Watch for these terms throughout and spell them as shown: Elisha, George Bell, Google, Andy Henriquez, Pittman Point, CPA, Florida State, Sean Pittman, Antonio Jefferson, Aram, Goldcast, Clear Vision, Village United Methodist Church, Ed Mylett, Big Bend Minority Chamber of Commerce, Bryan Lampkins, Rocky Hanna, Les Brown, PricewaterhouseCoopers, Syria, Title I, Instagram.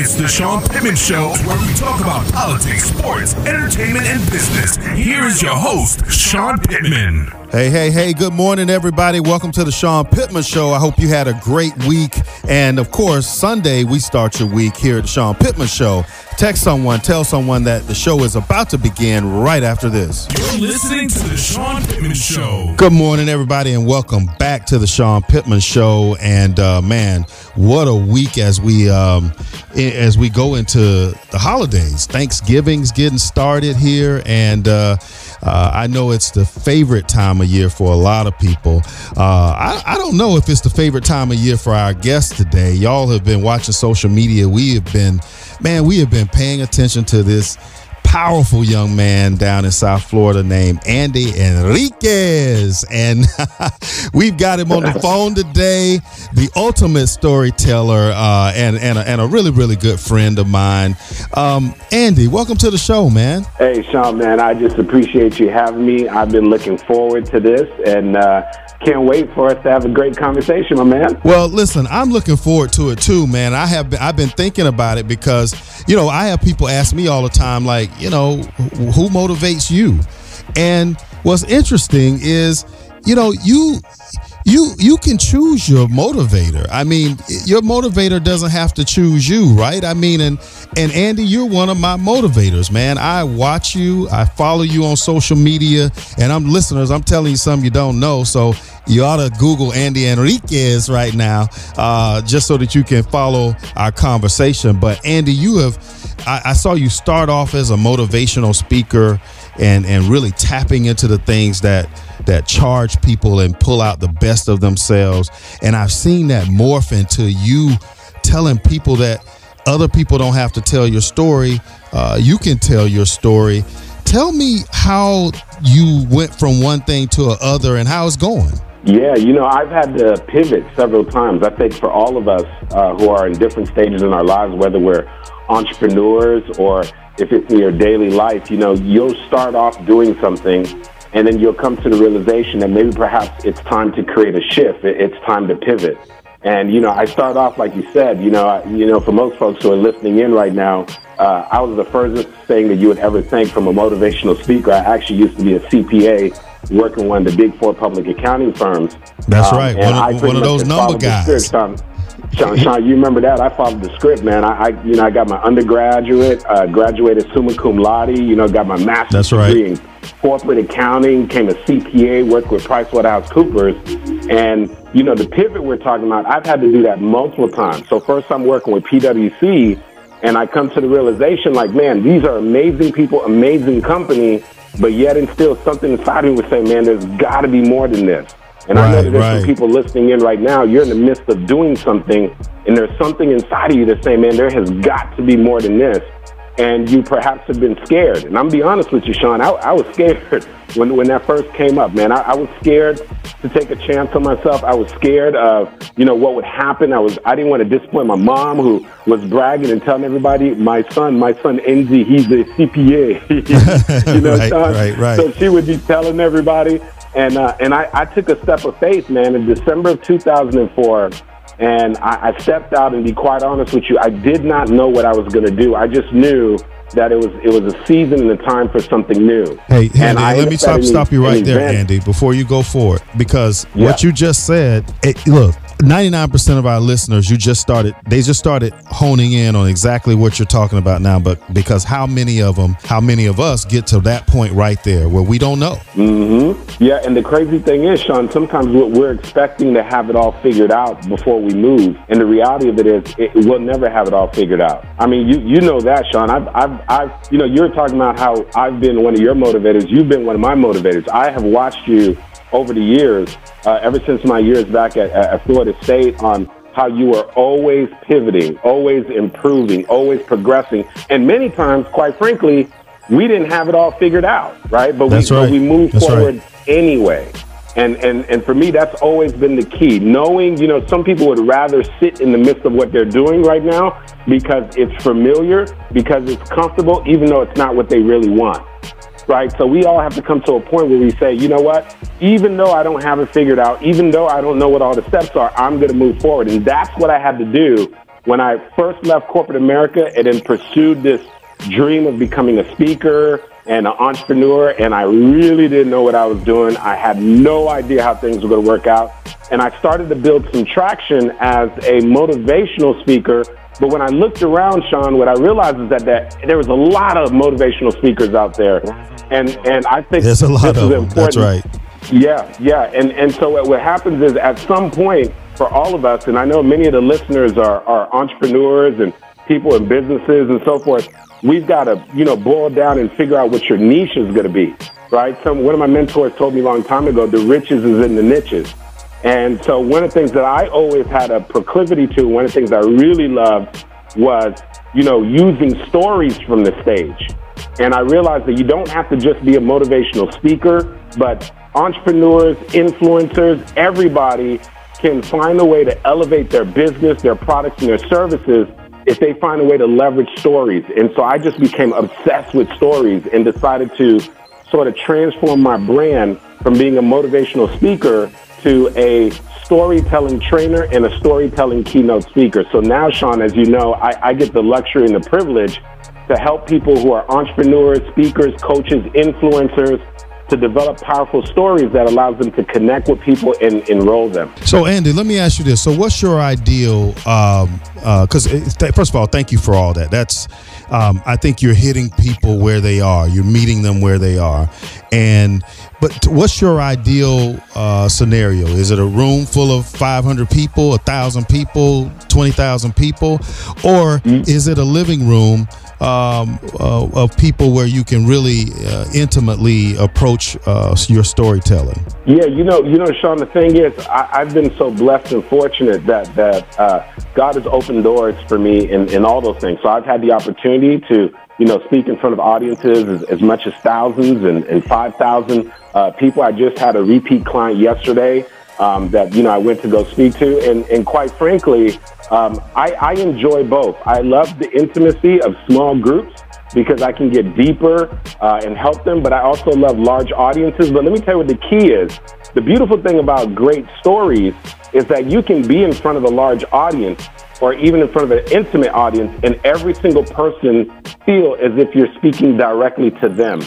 It's the Sean Pittman Show, where we talk about politics, sports, entertainment, and business. Here is your host, Sean Pittman. Hey, good morning, everybody. Welcome to the Sean Pittman Show. I hope you had a great week. And, of course, Sunday, we start your week here at the Sean Pittman Show. Text someone, tell someone that the show is about to begin right after this. You're listening to the Sean Pittman Show. Good morning, everybody, and welcome back to the Sean Pittman Show. And, man, what a week as we go into the holidays. Thanksgiving's getting started here, and I know it's the favorite time of year for a lot of people. I don't know if it's the favorite time of year for our guests today. Y'all have been watching social media. We have been paying attention to this powerful young man down in South Florida named Andy Henriquez. And we've got him on the phone today, the ultimate storyteller and a really, really good friend of mine. Andy, welcome to the show, man. Hey, Sean, man, I just appreciate you having me. I've been looking forward to this, and can't wait for us to have a great conversation, my man. Well, listen, I'm looking forward to it too, man. I've been thinking about it because, you know, I have people ask me all the time, like, you know, who motivates you? And what's interesting is, you know, you can choose your motivator. I mean, your motivator doesn't have to choose you, right? I mean, and Andy, you're one of my motivators, man. I watch you, I follow you on social media, and I'm telling you something you don't know. So you ought to Google Andy Henriquez right now, just so that you can follow our conversation. But Andy, I saw you start off as a motivational speaker and really tapping into the things that charge people and pull out the best of themselves. And I've seen that morph into you telling people that other people don't have to tell your story. You can tell your story. Tell me how you went from one thing to another and how it's going. Yeah, you know, I've had to pivot several times. I think for all of us who are in different stages in our lives, whether we're entrepreneurs or if it's in your daily life, you know, you'll start off doing something and then you'll come to the realization that maybe perhaps it's time to create a shift. It's time to pivot. And, you know, I start off, like you said, you know, for most folks who are listening in right now, I was the furthest thing that you would ever think from a motivational speaker. I actually used to be a CPA working one of the big four public accounting firms. That's right. One of those number guys. Sean, you remember that? I followed the script, man. I got my undergraduate, graduated summa cum laude, you know, got my master's degree in corporate accounting, became a CPA, worked with PricewaterhouseCoopers. And, you know, the pivot we're talking about, I've had to do that multiple times. So first I'm working with PwC, and I come to the realization, like, man, these are amazing people, amazing company, but yet and still something inside me would say, man, there's got to be more than this. And I know that there's some people listening in right now, you're in the midst of doing something, and there's something inside of you that's saying, man, there has got to be more than this. And you perhaps have been scared. And I'm going to be honest with you, Sean, I was scared when that first came up, man. I was scared to take a chance on myself. I was scared of, you know, what would happen. I didn't want to disappoint my mom, who was bragging and telling everybody, my son, NZ, he's a CPA. You know, right. So she would be telling everybody. And I took a step of faith, man, in December of 2004, and I stepped out. And to be quite honest with you, I did not know what I was going to do. I just knew that it was a season and a time for something new. Hey, Andy, let me stop you right there, Andy, before you go forward, because what you just said, look, 99% of our listeners, they just started honing in on exactly what you're talking about now, but because how many of us get to that point right there where we don't know? Mm-hmm. Yeah, and the crazy thing is, Sean, sometimes we're expecting to have it all figured out before we move, and the reality of it is, we'll never have it all figured out. I mean, you know that, Sean. I've you know, you're talking about how I've been one of your motivators. You've been one of my motivators. I have watched you over the years, ever since my years back at Florida State, on how you are always pivoting, always improving, always progressing. And many times, quite frankly, we didn't have it all figured out, right? But we moved forward anyway. And for me, that's always been the key. Knowing, you know, some people would rather sit in the midst of what they're doing right now because it's familiar, because it's comfortable, even though it's not what they really want. Right. So we all have to come to a point where we say, you know what, even though I don't have it figured out, even though I don't know what all the steps are, I'm going to move forward. And that's what I had to do when I first left corporate America and then pursued this dream of becoming a speaker and an entrepreneur, and I really didn't know what I was doing. I had no idea how things were going to work out. And I started to build some traction as a motivational speaker. But when I looked around, Sean, what I realized is that there was a lot of motivational speakers out there. And I think there's a lot of them. That's right. Yeah. And so what happens is at some point for all of us, and I know many of the listeners are entrepreneurs and people in businesses and so forth, we've got to, boil down and figure out what your niche is going to be, right? One of my mentors told me a long time ago, the riches is in the niches. And so one of the things that I always had a proclivity to, one of the things I really loved was, using stories from the stage. And I realized that you don't have to just be a motivational speaker, but entrepreneurs, influencers, everybody can find a way to elevate their business, their products, and their services if they find a way to leverage stories. And so I just became obsessed with stories and decided to sort of transform my brand from being a motivational speaker to a storytelling trainer and a storytelling keynote speaker. So now, Sean, as you know, I get the luxury and the privilege to help people who are entrepreneurs, speakers, coaches, influencers, to develop powerful stories that allows them to connect with people and enroll them. So, Andy, let me ask you this. So what's your ideal, first of all, thank you for all that. That's, I think you're hitting people where they are. You're meeting them where they are. But what's your ideal scenario? Is it a room full of 500 people, 1,000 people, 20,000 people? Or is it a living room of people where you can really intimately approach your storytelling? Yeah, Sean, the thing is, I've been so blessed and fortunate that God has opened doors for me in all those things. So I've had the opportunity to speak in front of audiences as much as thousands and 5,000 people. I just had a repeat client yesterday that, I went to go speak to. And quite frankly, I enjoy both. I love the intimacy of small groups because I can get deeper and help them. But I also love large audiences. But let me tell you what the key is. The beautiful thing about great stories is that you can be in front of a large audience or even in front of an intimate audience, and every single person feel as if you're speaking directly to them.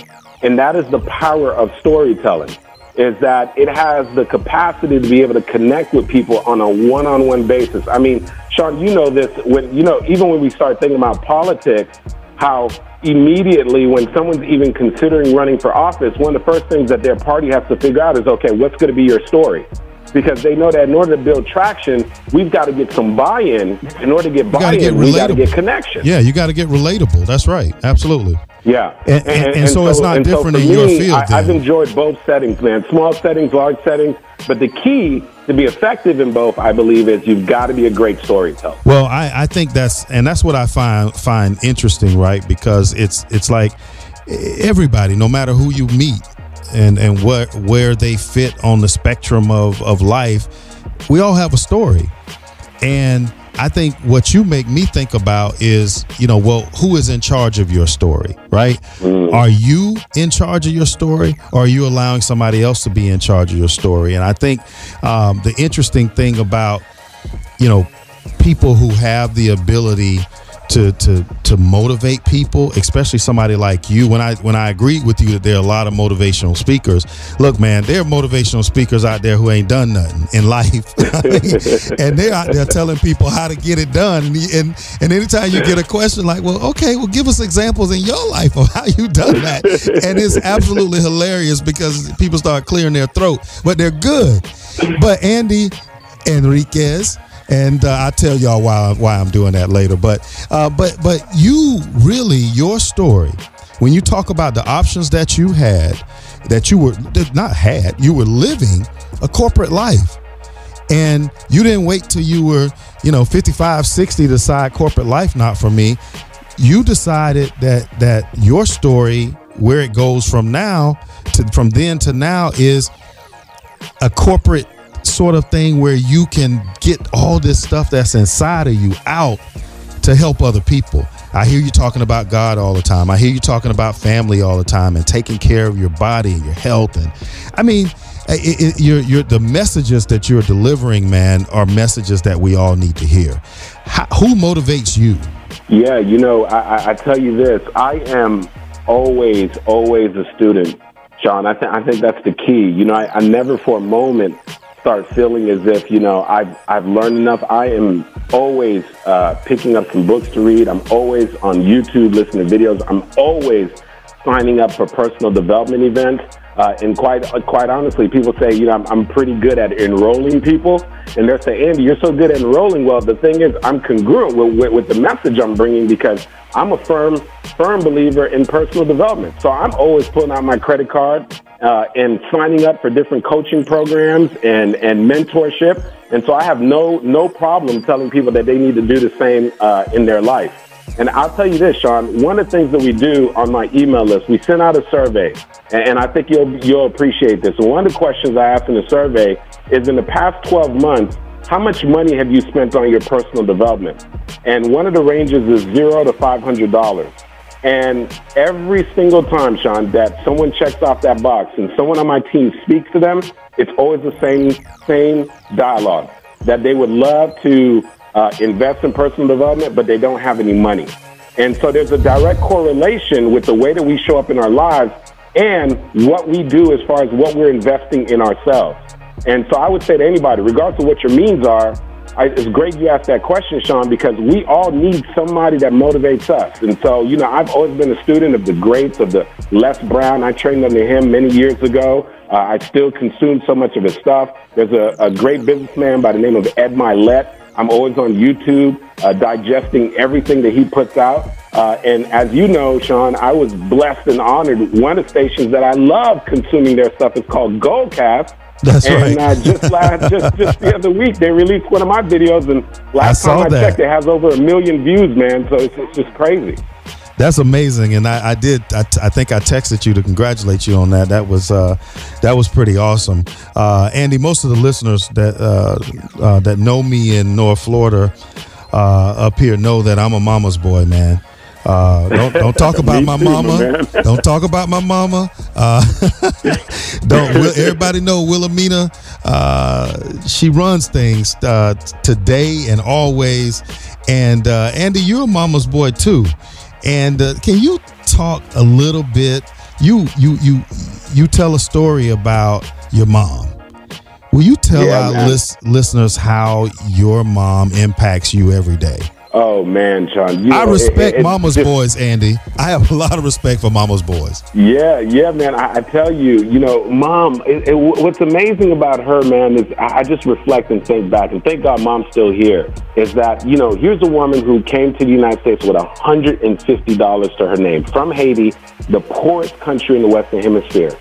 And that is the power of storytelling, is that it has the capacity to be able to connect with people on a one-on-one basis. I mean, Sean, you know this, even when we start thinking about politics, how immediately when someone's even considering running for office, one of the first things that their party has to figure out is, okay, what's going to be your story? Because they know that in order to build traction, we've got to get some buy-in. In order to get buy-in, we got to get connection. Yeah, you got to get relatable. That's right. Absolutely. Yeah. And so it's not different in your field. I've enjoyed both settings, man. Small settings, large settings. But the key to be effective in both, I believe, is you've got to be a great storyteller. Well, I think that's what I find interesting, right? Because it's like everybody, no matter who you meet, and where they fit on the spectrum of life, we all have a story. And I think what you make me think about is, who is in charge of your story, right? Are you in charge of your story, or are you allowing somebody else to be in charge of your story? And I think the interesting thing about, people who have the ability to motivate people, especially somebody like you. When I agree with you that there are a lot of motivational speakers, look, man, there are motivational speakers out there who ain't done nothing in life. And they're out there telling people how to get it done. And anytime you get a question like, well, give us examples in your life of how you done that. And it's absolutely hilarious because people start clearing their throat, but they're good. But Andy Henriquez, and I'll tell y'all why I'm doing that later. But you really, your story, when you talk about the options that you had, you were living a corporate life. And you didn't wait till you were, 55, 60 to decide corporate life not for me. You decided that your story, where it goes from then to now, is a corporate sort of thing where you can get all this stuff that's inside of you out to help other people. I hear you talking about God all the time. I hear you talking about family all the time and taking care of your body and your health. And I mean, the messages that you're delivering, man, are messages that we all need to hear. Who motivates you? Yeah, you know, I tell you this, I am always a student, Sean. I think that's the key. You know, I never for a moment start feeling as if, you know, I've learned enough. I am always picking up some books to read. I'm always on YouTube listening to videos. I'm always signing up for personal development events. And quite honestly, people say, you know, I'm pretty good at enrolling people. And they'll say, Andy, you're so good at enrolling. Well, the thing is, I'm congruent with the message I'm bringing, because I'm a firm believer in personal development. So I'm always pulling out my credit card and signing up for different coaching programs and mentorship. And so I have no problem telling people that they need to do the same in their life. And I'll tell you this, Sean, one of the things that we do on my email list, we send out a survey, and I think you'll appreciate this. One of the questions I asked in the survey is, in the past 12 months, how much money have you spent on your personal development? And one of the ranges is $0 to $500. And every single time, Sean, that someone checks off that box and someone on my team speaks to them, it's always the same dialogue, that they would love to invest in personal development, but they don't have any money. And so there's a direct correlation with the way that we show up in our lives and what we do as far as what we're investing in ourselves. And so I would say to anybody, regardless of what your means are, it's great you asked that question, Sean, because we all need somebody that motivates us. And so, you know, I've always been a student of the greats, of the Les Brown. I trained under him many years ago. I still consume so much of his stuff. There's a great businessman by the name of Ed Mylett. I'm always on YouTube digesting everything that he puts out. And as you know, Sean, I was blessed and honored. One of the stations that I love consuming their stuff is called Goldcast. That's right. And just the other week, they released one of my videos. And last time I checked, it has over 1 million views, man. So it's just crazy. That's amazing, and I think I texted you to congratulate you on that. That was pretty awesome, Andy. Most of the listeners that know me in North Florida up here know that I'm a mama's boy, man. Don't talk about my mama. Don't talk about my mama. Everybody know Wilhelmina. She runs things today and always. And Andy, you're a mama's boy too. And can you talk a little bit? You tell a story about your mom. Will you tell our listeners how your mom impacts you every day? Oh, man, Sean. I respect mama's boys, Andy. I have a lot of respect for mama's boys. Yeah, man. I tell you, you know, mom, what's amazing about her, man, is I just reflect and think back, and thank God mom's still here, is that, you know, here's a woman who came to the United States with $150 to her name from Haiti, the poorest country in the Western Hemisphere.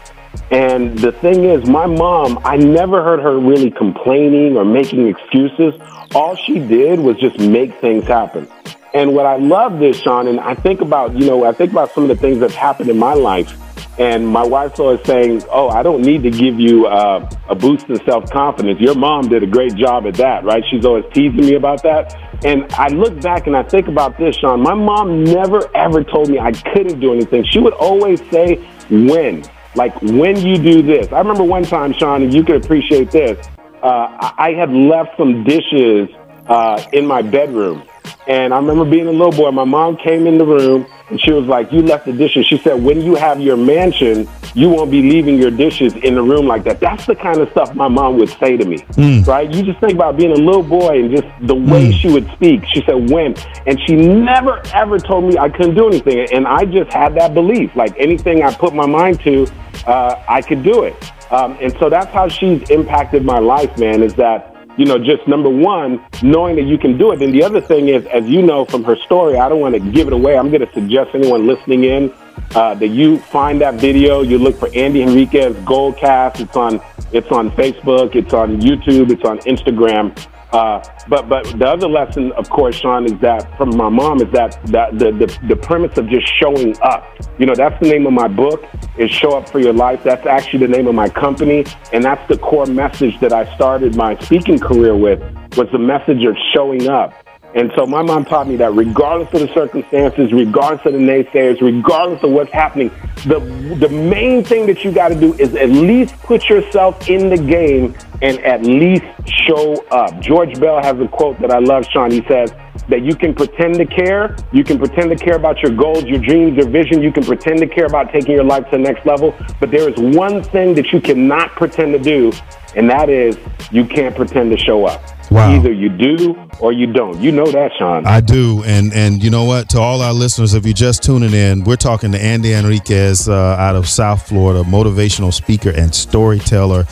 And the thing is, my mom, I never heard her really complaining or making excuses. All she did was just make things happen. And what I love this, Sean, and I think about some of the things that's happened in my life. And my wife's always saying, oh, I don't need to give you a boost in self-confidence. Your mom did a great job at that, right? She's always teasing me about that. And I look back and I think about this, Sean. My mom never, ever told me I couldn't do anything. She would always say, when. Like, when you do this. I remember one time, Sean, and you could appreciate this. I had left some dishes in my bedroom. And I remember being a little boy. My mom came in the room, and she was like, you left the dishes. She said, when you have your mansion, you won't be leaving your dishes in the room like that. That's the kind of stuff my mom would say to me, right? You just think about being a little boy and just the way she would speak. She said, when? And she never, ever told me I couldn't do anything. And I just had that belief. Like, anything I put my mind to, I could do it. And so that's how she's impacted my life, man, is that, you know, just number one, knowing that you can do it. And the other thing is, as you know from her story, I don't want to give it away. I'm going to suggest anyone listening in that you find that video. You look for Andy Henriquez Goldcast. It's on Facebook. It's on YouTube. It's on Instagram. But the other lesson, of course, Sean, is that from my mom is that the premise of just showing up. You know, that's the name of my book, is Show Up For Your Life. That's actually the name of my company. And that's the core message that I started my speaking career with, was the message of showing up. And so my mom taught me that regardless of the circumstances, regardless of the naysayers, regardless of what's happening, the main thing that you got to do is at least put yourself in the game and at least show up. George Bell has a quote that I love, Sean. He says that you can pretend to care. You can pretend to care about your goals, your dreams, your vision. You can pretend to care about taking your life to the next level. But there is one thing that you cannot pretend to do, and that is you can't pretend to show up. Wow. Either you do or you don't. You know that, Sean. I do. And you know what? To all our listeners, if you're just tuning in, we're talking to Andy Henriquez out of South Florida, motivational speaker and storyteller.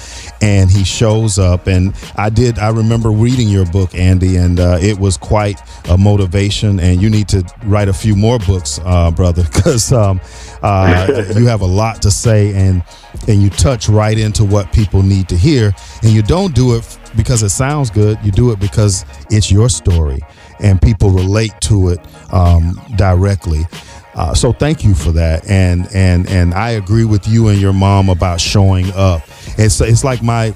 And he shows up. And I remember reading your book, Andy, and it was quite a motivation. And you need to write a few more books, brother, because you have a lot to say. And you touch right into what people need to hear. And you don't do it because it sounds good. You do it because it's your story and people relate to it directly. So thank you for that. And I agree with you and your mom about showing up. It's like my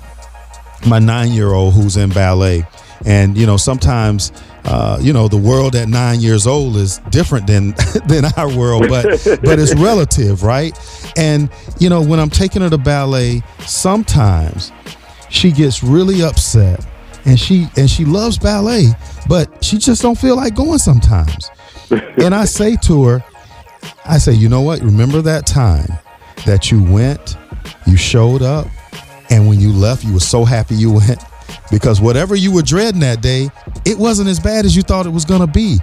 9-year-old who's in ballet. And, you know, sometimes, the world at 9 years old is different than our world, but it's relative, right? And, you know, when I'm taking her to ballet, sometimes she gets really upset, and she loves ballet, but she just don't feel like going sometimes. And I say to her, you know what? Remember that time that you went, you showed up, and when you left, you were so happy you went, because whatever you were dreading that day, it wasn't as bad as you thought it was going to be.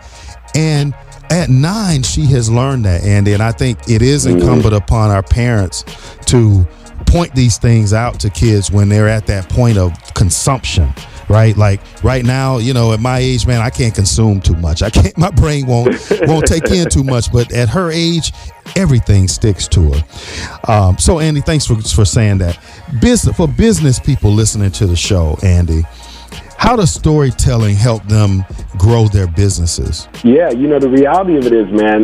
And at 9, she has learned that, Andy. And I think it is incumbent upon our parents to point these things out to kids when they're at that point of consumption, right? Like right now, you know, at my age, man, I can't consume too much. I can't, my brain won't take in too much, but at her age, everything sticks to her. So Andy, thanks for saying that. For business people listening to the show, Andy, how does storytelling help them grow their businesses? Yeah, you know, the reality of it is, man,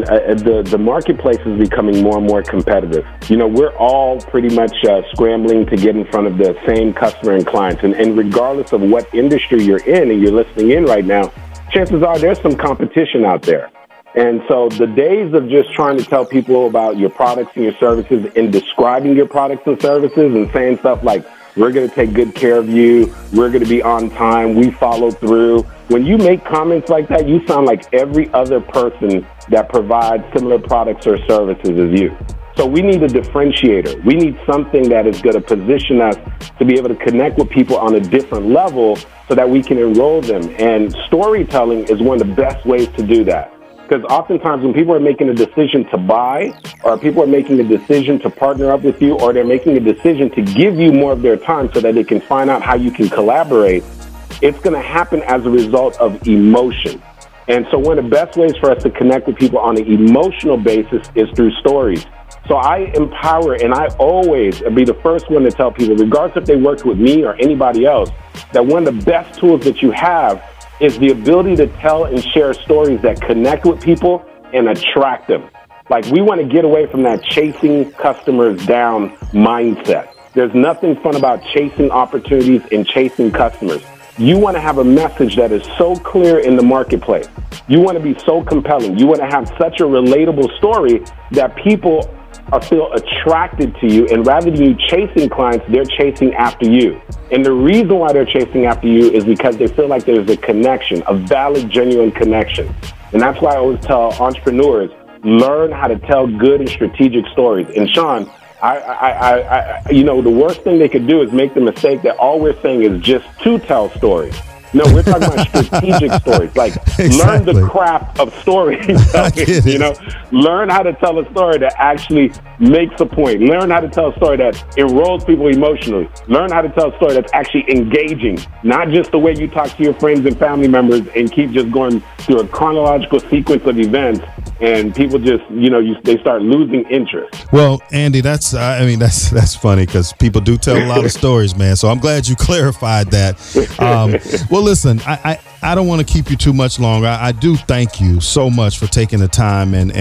the marketplace is becoming more and more competitive. You know, we're all pretty much scrambling to get in front of the same customer and clients. And regardless of what industry you're in and you're listening in right now, chances are there's some competition out there. And so the days of just trying to tell people about your products and your services and describing your products and services and saying stuff like, we're going to take good care of you, we're going to be on time, we follow through. When you make comments like that, you sound like every other person that provides similar products or services as you. So we need a differentiator. We need something that is going to position us to be able to connect with people on a different level so that we can enroll them. And storytelling is one of the best ways to do that. Because oftentimes when people are making a decision to buy, or people are making a decision to partner up with you, or they're making a decision to give you more of their time so that they can find out how you can collaborate, it's going to happen as a result of emotion. And so one of the best ways for us to connect with people on an emotional basis is through stories. So I empower, and I always be the first one to tell people, regardless if they worked with me or anybody else, that one of the best tools that you have is the ability to tell and share stories that connect with people and attract them. Like, we want to get away from that chasing customers down mindset. There's nothing fun about chasing opportunities and chasing customers. You want to have a message that is so clear in the marketplace. You want to be so compelling. You want to have such a relatable story that people feel attracted to you, and rather than you chasing clients, they're chasing after you. And the reason why they're chasing after you is because they feel like there's a connection, a valid, genuine connection. And that's why I always tell entrepreneurs, learn how to tell good and strategic stories. And Sean, I you know, the worst thing they could do is make the mistake that all we're saying is just to tell stories. No, we're talking about strategic stories. Like, exactly. Learn the craft of storytelling. You know, learn how to tell a story that actually makes a point. Learn how to tell a story that enrolls people emotionally. Learn how to tell a story that's actually engaging, not just the way you talk to your friends and family members and keep just going through a chronological sequence of events, and people just, you know, they start losing interest. Well, Andy, that's funny, because people do tell a lot of stories, man. So I'm glad you clarified that. Well, listen, I don't want to keep you too much longer. I do thank you so much for taking the time and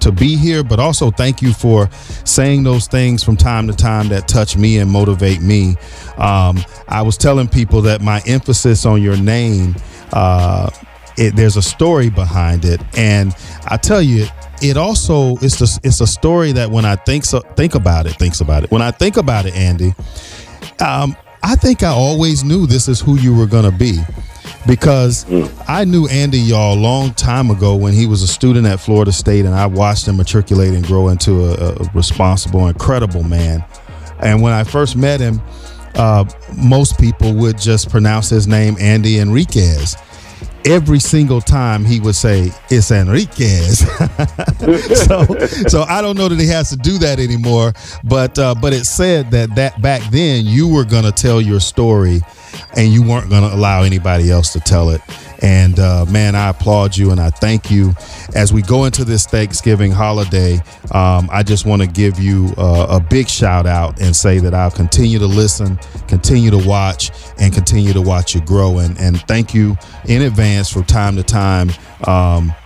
to be here, but also thank you for saying those things from time to time that touch me and motivate me. I was telling people that my emphasis on your name there's a story behind it. And I tell you, it also it's a story that when I think about it. When I think about it, Andy, I think I always knew this is who you were going to be, because I knew Andy Y'all a long time ago when he was a student at Florida State, and I watched him matriculate and grow into a responsible, incredible man. And when I first met him, most people would just pronounce his name Andy Henriquez. Every single time he would say, "It's Henriquez." so I don't know that he has to do that anymore. But it said that back then you were going to tell your story, and you weren't going to allow anybody else to tell it. And man, I applaud you and I thank you. As we go into this Thanksgiving holiday, I just want to give you a big shout out and say that I'll continue to listen, continue to watch, and continue to watch you grow. And thank you in advance for time to time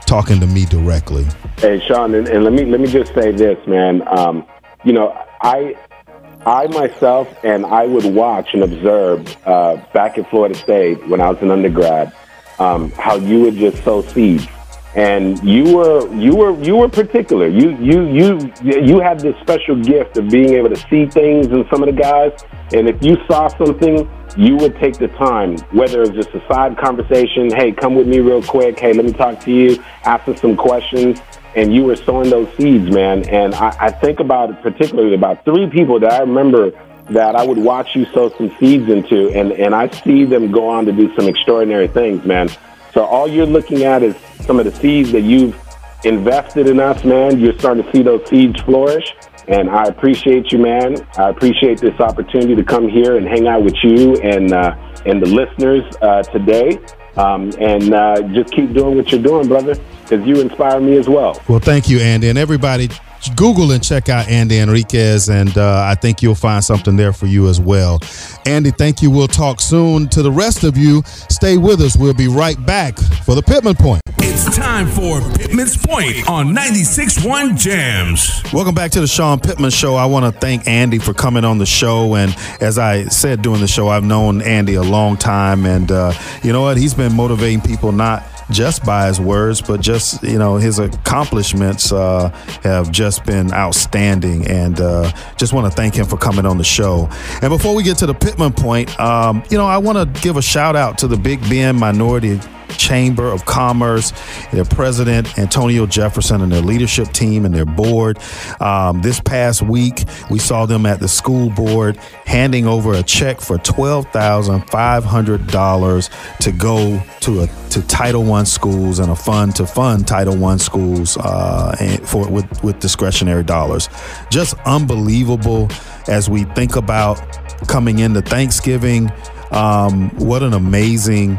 talking to me directly. Hey, Sean, and let me just say this, man. I myself, and I would watch and observe back at Florida State when I was an undergrad, how you would just sow seeds, and you were particular. You had this special gift of being able to see things in some of the guys, and if you saw something, you would take the time, whether it was just a side conversation, hey, come with me real quick, hey, let me talk to you, ask us some questions. And you were sowing those seeds, man. And I think about it particularly about three people that I remember that I would watch you sow some seeds into, and I see them go on to do some extraordinary things, man. So all you're looking at is some of the seeds that you've invested in us, man. You're starting to see those seeds flourish. And I appreciate you, man. I appreciate this opportunity to come here and hang out with you and the listeners today. Just keep doing what you're doing, brother, because you inspire me as well. Well, thank you, Andy. And everybody, Google and check out Andy Henriquez, and I think you'll find something there for you as well. Andy, thank you. We'll talk soon. To the rest of you, stay with us. We'll be right back for the Pittman Point. It's time for Pittman's Point on 96.1 Jams. Welcome back to the Sean Pittman Show. I want to thank Andy for coming on the show. And as I said during the show, I've known Andy a long time. And you know what? He's been motivating people not just by his words, but just, you know, his accomplishments have just been outstanding. And just want to thank him for coming on the show. And before we get to the Pittman Point, I want to give a shout out to the Big Bend Minority Chamber of Commerce, their president, Antonio Jefferson, and their leadership team and their board. This past week, we saw them at the school board handing over a check for $12,500 to go to Title I schools and a fund to fund Title I schools with discretionary dollars. Just unbelievable as we think about coming into Thanksgiving. What an amazing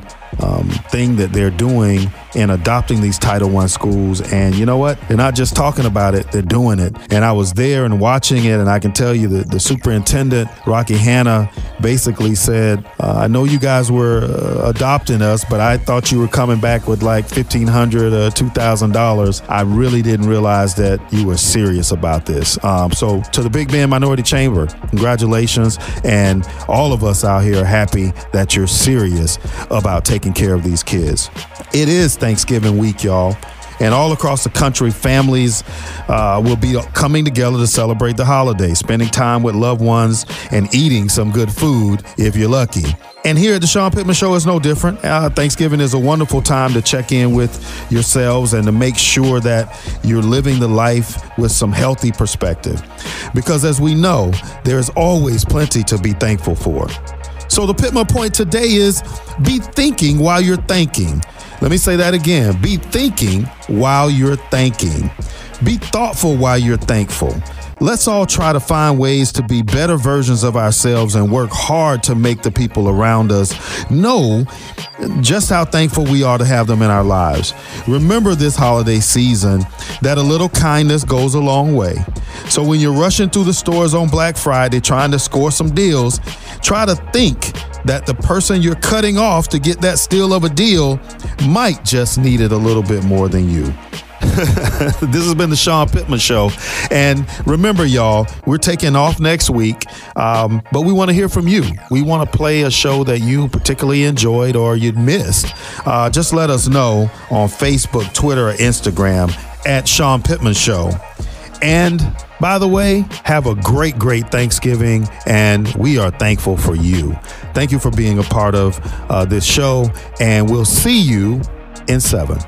thing that they're doing in adopting these Title I schools. And you know what? They're not just talking about it, they're doing it. And I was there and watching it, and I can tell you that the superintendent, Rocky Hanna, basically said, I know you guys were adopting us, but I thought you were coming back with like $1,500 or $2,000. I really didn't realize that you were serious about this. So to the Big Bend Minority Chamber, congratulations. And all of us out here are happy that you're serious about taking care of these kids. It is Thanksgiving week, y'all. And all across the country, families will be coming together to celebrate the holiday, spending time with loved ones and eating some good food if you're lucky. And here at the Sean Pittman Show, it's no different. Thanksgiving is a wonderful time to check in with yourselves and to make sure that you're living the life with some healthy perspective. Because as we know, there is always plenty to be thankful for. So the Pittman Point today is be thinking while you're thinking. Let me say that again. Be thinking while you're thinking. Be thoughtful while you're thankful. Let's all try to find ways to be better versions of ourselves and work hard to make the people around us know just how thankful we are to have them in our lives. Remember this holiday season that a little kindness goes a long way. So when you're rushing through the stores on Black Friday trying to score some deals, try to think that the person you're cutting off to get that steal of a deal might just need it a little bit more than you. This has been the Sean Pittman Show. And remember, y'all, we're taking off next week, but we want to hear from you. We want to play a show that you particularly enjoyed or you'd missed. Just let us know on Facebook, Twitter, or Instagram at Sean Pittman Show. And by the way, have a great, great Thanksgiving, and we are thankful for you. Thank you for being a part of this show, and we'll see you in 7.